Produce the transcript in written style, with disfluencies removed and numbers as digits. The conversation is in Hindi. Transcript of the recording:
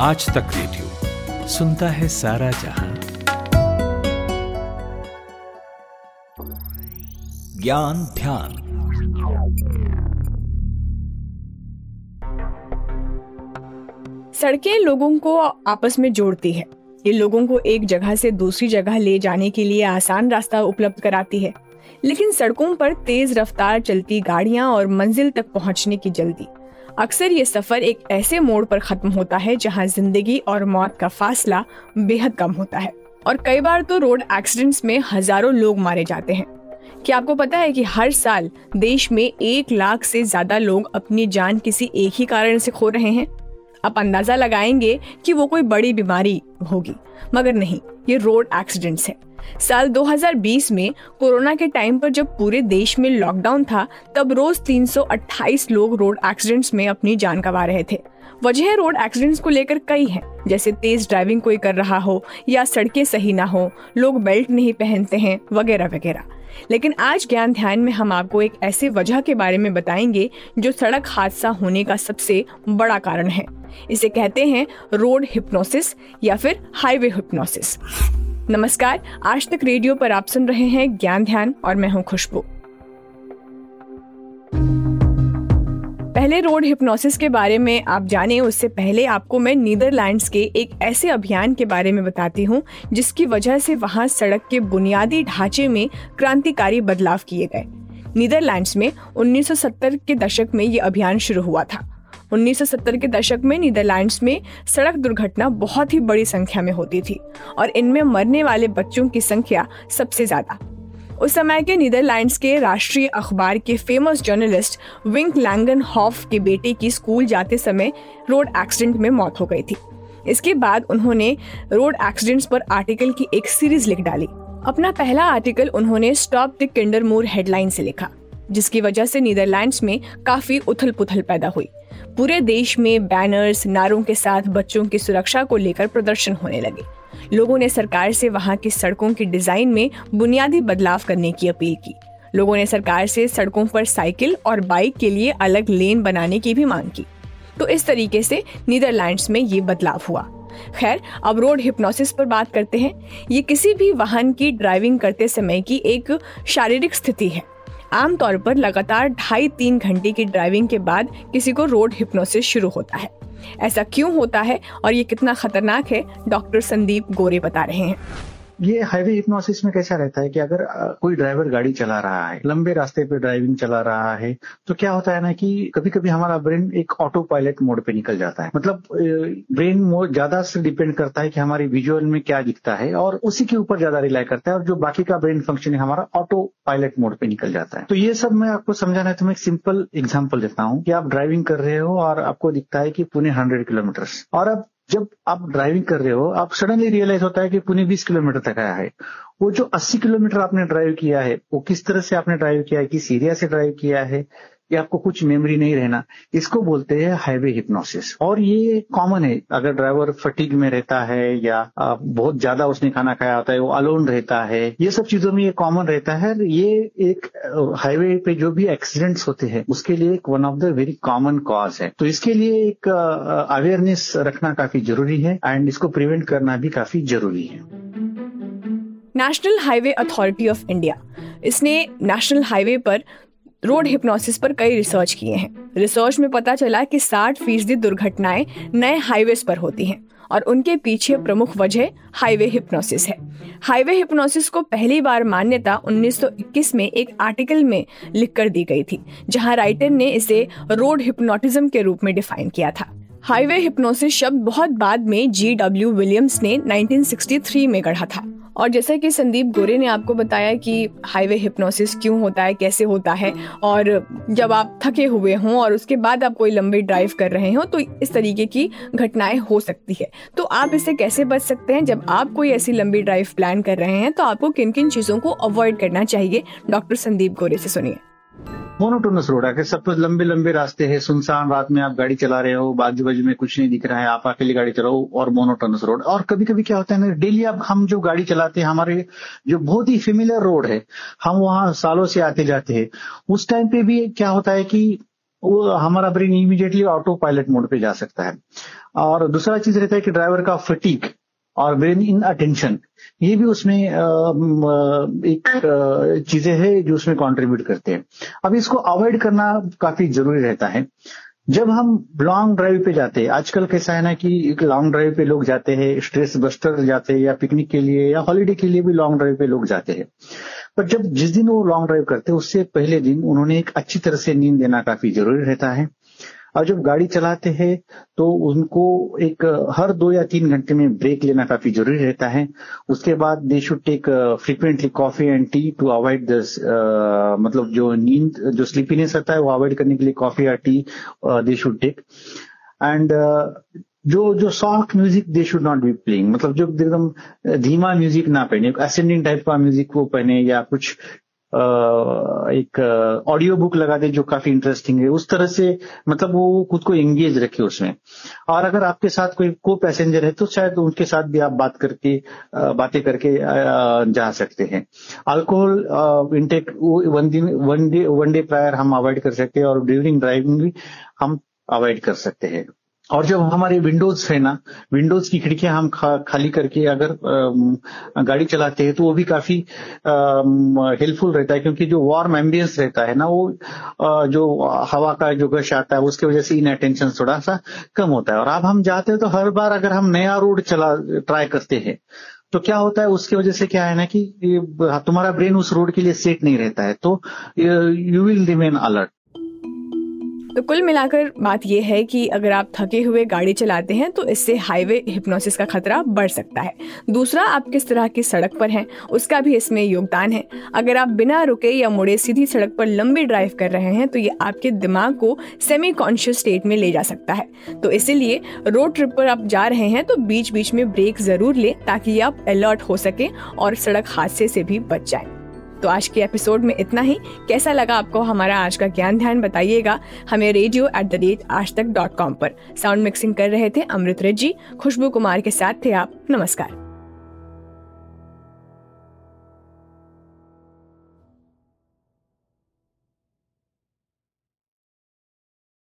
आज तक रेडियो सुनता है सारा जहां। ज्ञान ध्यान। सड़कें लोगों को आपस में जोड़ती है। ये लोगों को एक जगह से दूसरी जगह ले जाने के लिए आसान रास्ता उपलब्ध कराती है, लेकिन सड़कों पर तेज रफ्तार चलती गाड़ियां और मंजिल तक पहुंचने की जल्दी, अक्सर ये सफर एक ऐसे मोड़ पर खत्म होता है जहां जिंदगी और मौत का फासला बेहद कम होता है, और कई बार तो रोड एक्सीडेंट्स में हजारों लोग मारे जाते हैं। क्या आपको पता है कि हर साल देश में 1 लाख से ज्यादा लोग अपनी जान किसी एक ही कारण से खो रहे हैं? आप अंदाजा लगाएंगे कि वो कोई बड़ी बीमारी होगी, मगर नहीं, ये रोड एक्सीडेंट्स है। साल 2020 में कोरोना के टाइम पर जब पूरे देश में लॉकडाउन था, तब रोज 328 लोग रोड एक्सीडेंट्स में अपनी जान गंवा रहे थे। वजह रोड एक्सीडेंट्स को लेकर कई हैं, जैसे तेज ड्राइविंग कोई कर रहा हो या सड़कें सही ना हो, लोग बेल्ट नहीं पहनते हैं, वगैरह वगैरह। लेकिन आज ज्ञान ध्यान में हम आपको एक ऐसे वजह के बारे में बताएंगे जो सड़क हादसा होने का सबसे बड़ा कारण है। इसे कहते हैं रोड हिप्नोसिस या फिर हाईवे हिप्नोसिस। नमस्कार, आज तक रेडियो पर आप सुन रहे हैं ज्ञान ध्यान और मैं हूं खुशबू। पहले रोड हिप्नोसिस के बारे में आप जाने उससे पहले आपको मैं नीदरलैंड्स के एक ऐसे अभियान के बारे में बताती हूं जिसकी वजह से वहां सड़क के बुनियादी ढांचे में क्रांतिकारी बदलाव किए गए। नीदरलैंड्स में 1970 के दशक में ये अभियान शुरू हुआ था। 1970 के दशक में नीदरलैंड्स में सड़क दुर्घटना बहुत ही बड़ी संख्या में होती थी और इनमें मरने वाले बच्चों की संख्या सबसे ज्यादा। उस समय के नीदरलैंड्स के राष्ट्रीय अखबार के famous journalist Vink Langenhoff के बेटे की स्कूल जाते समय रोड एक्सीडेंट में मौत हो गई थी। इसके बाद उन्होंने रोड एक्सीडेंट्स पर आर्टिकल की एक सीरीज लिख डाली। अपना पहला आर्टिकल उन्होंने स्टॉप द किंडरमोर हेडलाइन से लिखा, जिसकी वजह से नीदरलैंड्स में काफी उथल पुथल पैदा हुई। पूरे देश में बैनर्स, नारों के साथ बच्चों की सुरक्षा को लेकर प्रदर्शन होने लगे। लोगों ने सरकार से वहां की सड़कों की डिजाइन में बुनियादी बदलाव करने की अपील की। लोगों ने सरकार से सड़कों पर साइकिल और बाइक के लिए अलग लेन बनाने की भी मांग की। तो इस तरीके से नीदरलैंड्स में ये बदलाव हुआ। खैर, अब रोड हिप्नोसिस पर बात करते हैं। ये किसी भी वाहन की ड्राइविंग करते समय की एक शारीरिक स्थिति है। आमतौर पर लगातार 2.5-3 घंटे की ड्राइविंग के बाद किसी को रोड हिप्नोसिस शुरू होता है। ऐसा क्यों होता है और ये कितना खतरनाक है, डॉक्टर संदीप गोरे बता रहे हैं। ये हाईवे हिप्नोसिस में कैसा रहता है कि अगर कोई ड्राइवर गाड़ी चला रहा है, लंबे रास्ते पे ड्राइविंग चला रहा है, तो क्या होता है ना कि कभी कभी हमारा ब्रेन एक ऑटो पायलट मोड पे निकल जाता है। मतलब ब्रेन मोड ज्यादा से डिपेंड करता है कि हमारी विजुअल में क्या दिखता है और उसी के ऊपर ज्यादा रिलाई करता है, और जो बाकी का ब्रेन फंक्शन है हमारा ऑटो पायलट मोड पे निकल जाता है। तो ये सब मैं आपको समझाना है तो मैं एक सिंपल एग्जाम्पल देता हूँ कि आप ड्राइविंग कर रहे हो और आपको दिखता है कि पुणे 100 किलोमीटर, और अब जब आप ड्राइविंग कर रहे हो आप सडनली रियलाइज होता है कि पुणे 20 किलोमीटर तक आया है। वो जो 80 किलोमीटर आपने ड्राइव किया है वो किस तरह से आपने ड्राइव किया है, किस एरिया से ड्राइव किया है, ये आपको कुछ मेमोरी नहीं रहना, इसको बोलते हैं हाईवे हिप्नोसिस। और ये कॉमन है, अगर ड्राइवर फटीग में रहता है या बहुत ज्यादा उसने खाना खाया होता है, वो अलोन रहता है, ये सब चीजों में ये कॉमन रहता है। ये एक हाईवे पे जो भी एक्सीडेंट्स होते हैं उसके लिए एक one of the very common cause है। तो इसके लिए एक अवेयरनेस रखना काफी जरूरी है एंड इसको प्रिवेंट करना भी काफी जरूरी है। National highway authority of India, इसने नेशनल हाईवे पर रोड हिप्नोसिस पर कई रिसर्च किए हैं। रिसर्च में पता चला कि 60% दुर्घटनाएं नए हाईवेज पर होती हैं और उनके पीछे प्रमुख वजह हाईवे हिप्नोसिस है। हाईवे हिप्नोसिस को पहली बार मान्यता 1921 में एक आर्टिकल में लिखकर दी गई थी, जहां राइटर ने इसे रोड हिप्नोटिज्म के रूप में डिफाइन किया था। हाईवे हिप्नोसिस शब्द बहुत बाद में G.W. विलियम्स ने 1963 में गढ़ा था। और जैसा कि संदीप गोरे ने आपको बताया कि हाईवे हिप्नोसिस क्यों होता है, कैसे होता है, और जब आप थके हुए हों और उसके बाद आप कोई लंबी ड्राइव कर रहे हों तो इस तरीके की घटनाएं हो सकती है। तो आप इससे कैसे बच सकते हैं? जब आप कोई ऐसी लंबी ड्राइव प्लान कर रहे हैं तो आपको किन किन चीज़ों को अवॉइड करना चाहिए, डॉक्टर संदीप गोरे से सुनिए। मोनोटोनस रोड है, सब कुछ लंबे रास्ते हैं, सुनसान रात में आप गाड़ी चला रहे हो, बाजू बाजू में कुछ नहीं दिख रहा है, आप अकेले गाड़ी चलाओ और मोनोटोनस रोड। और कभी कभी क्या होता है ना, डेली आप हम जो गाड़ी चलाते हैं, हमारे जो बहुत ही फेमिलियर रोड है, हम वहां सालों से आते जाते हैं, उस टाइम पे भी क्या होता है कि वो हमारा brain immediately auto pilot mode पे जा सकता है। और दूसरा चीज रहता है कि ड्राइवर का फटीग और ब्रेन इन अटेंशन, ये भी उसमें एक चीजें है जो उसमें कंट्रीब्यूट करते हैं। अब इसको अवॉइड करना काफी जरूरी रहता है। जब हम लॉन्ग ड्राइव पे जाते हैं, आजकल कैसा है ना कि एक लॉन्ग ड्राइव पे लोग जाते हैं, स्ट्रेस बस्टर जाते हैं या पिकनिक के लिए या हॉलीडे के लिए भी लॉन्ग ड्राइव पे लोग जाते हैं। पर जब जिस दिन वो लॉन्ग ड्राइव करते हैं उससे पहले दिन उन्होंने एक अच्छी तरह से नींद लेना काफी जरूरी रहता है। और जब गाड़ी चलाते हैं तो उनको एक हर 2 या 3 घंटे में ब्रेक लेना काफी जरूरी रहता है। उसके बाद they should take frequently coffee and tea to avoid this, मतलब जो नींद जो स्लीपीनेस आता है वो अवॉइड करने के लिए कॉफी या tea they should take. And जो soft music they should not be playing, मतलब जो एकदम धीमा म्यूजिक ना पहने, असेंडिंग टाइप का म्यूजिक वो पहने या कुछ एक ऑडियो बुक लगा दे जो काफी इंटरेस्टिंग है, उस तरह से मतलब वो खुद को एंगेज रखे उसमें। और अगर आपके साथ कोई को पैसेंजर है तो शायद उनके साथ भी आप बातें करके जा सकते हैं। Alcohol intake one day prior हम अवॉइड कर सकते हैं और ड्यूरिंग ड्राइविंग भी हम अवॉइड कर सकते हैं। और जब हमारे विंडोज है ना, विंडोज की खिड़कियां हम खाली करके अगर गाड़ी चलाते हैं तो वो भी काफी हेल्पफुल रहता है, क्योंकि जो वार्म एम्बियंस रहता है ना वो जो हवा का जो गश आता है उसकी वजह से इन अटेंशन थोड़ा सा कम होता है। और अब हम जाते हैं तो हर बार अगर हम नया रोड ट्राई करते हैं तो क्या होता है, उसकी वजह से क्या है ना कि तुम्हारा ब्रेन उस रोड के लिए सेट नहीं रहता है, तो यू विल रिमेन अलर्ट। तो कुल मिलाकर बात यह है कि अगर आप थके हुए गाड़ी चलाते हैं तो इससे हाईवे हिप्नोसिस का खतरा बढ़ सकता है। दूसरा, आप किस तरह की सड़क पर हैं उसका भी इसमें योगदान है। अगर आप बिना रुके या मुड़े सीधी सड़क पर लंबी ड्राइव कर रहे हैं तो ये आपके दिमाग को सेमी कॉन्शियस स्टेट में ले जा सकता है। तो इसीलिए रोड ट्रिप पर आप जा रहे हैं तो बीच बीच में ब्रेक जरूर लें ताकि आप अलर्ट हो सके और सड़क हादसे से भी बच जाएं। तो आज के एपिसोड में इतना ही। कैसा लगा आपको हमारा आज का ज्ञान ध्यान बताइएगा हमें radio@aajtak.com पर। साउंड मिक्सिंग कर रहे थे अमृत रेड्डी, खुशबू कुमार के साथ थे आप। नमस्कार।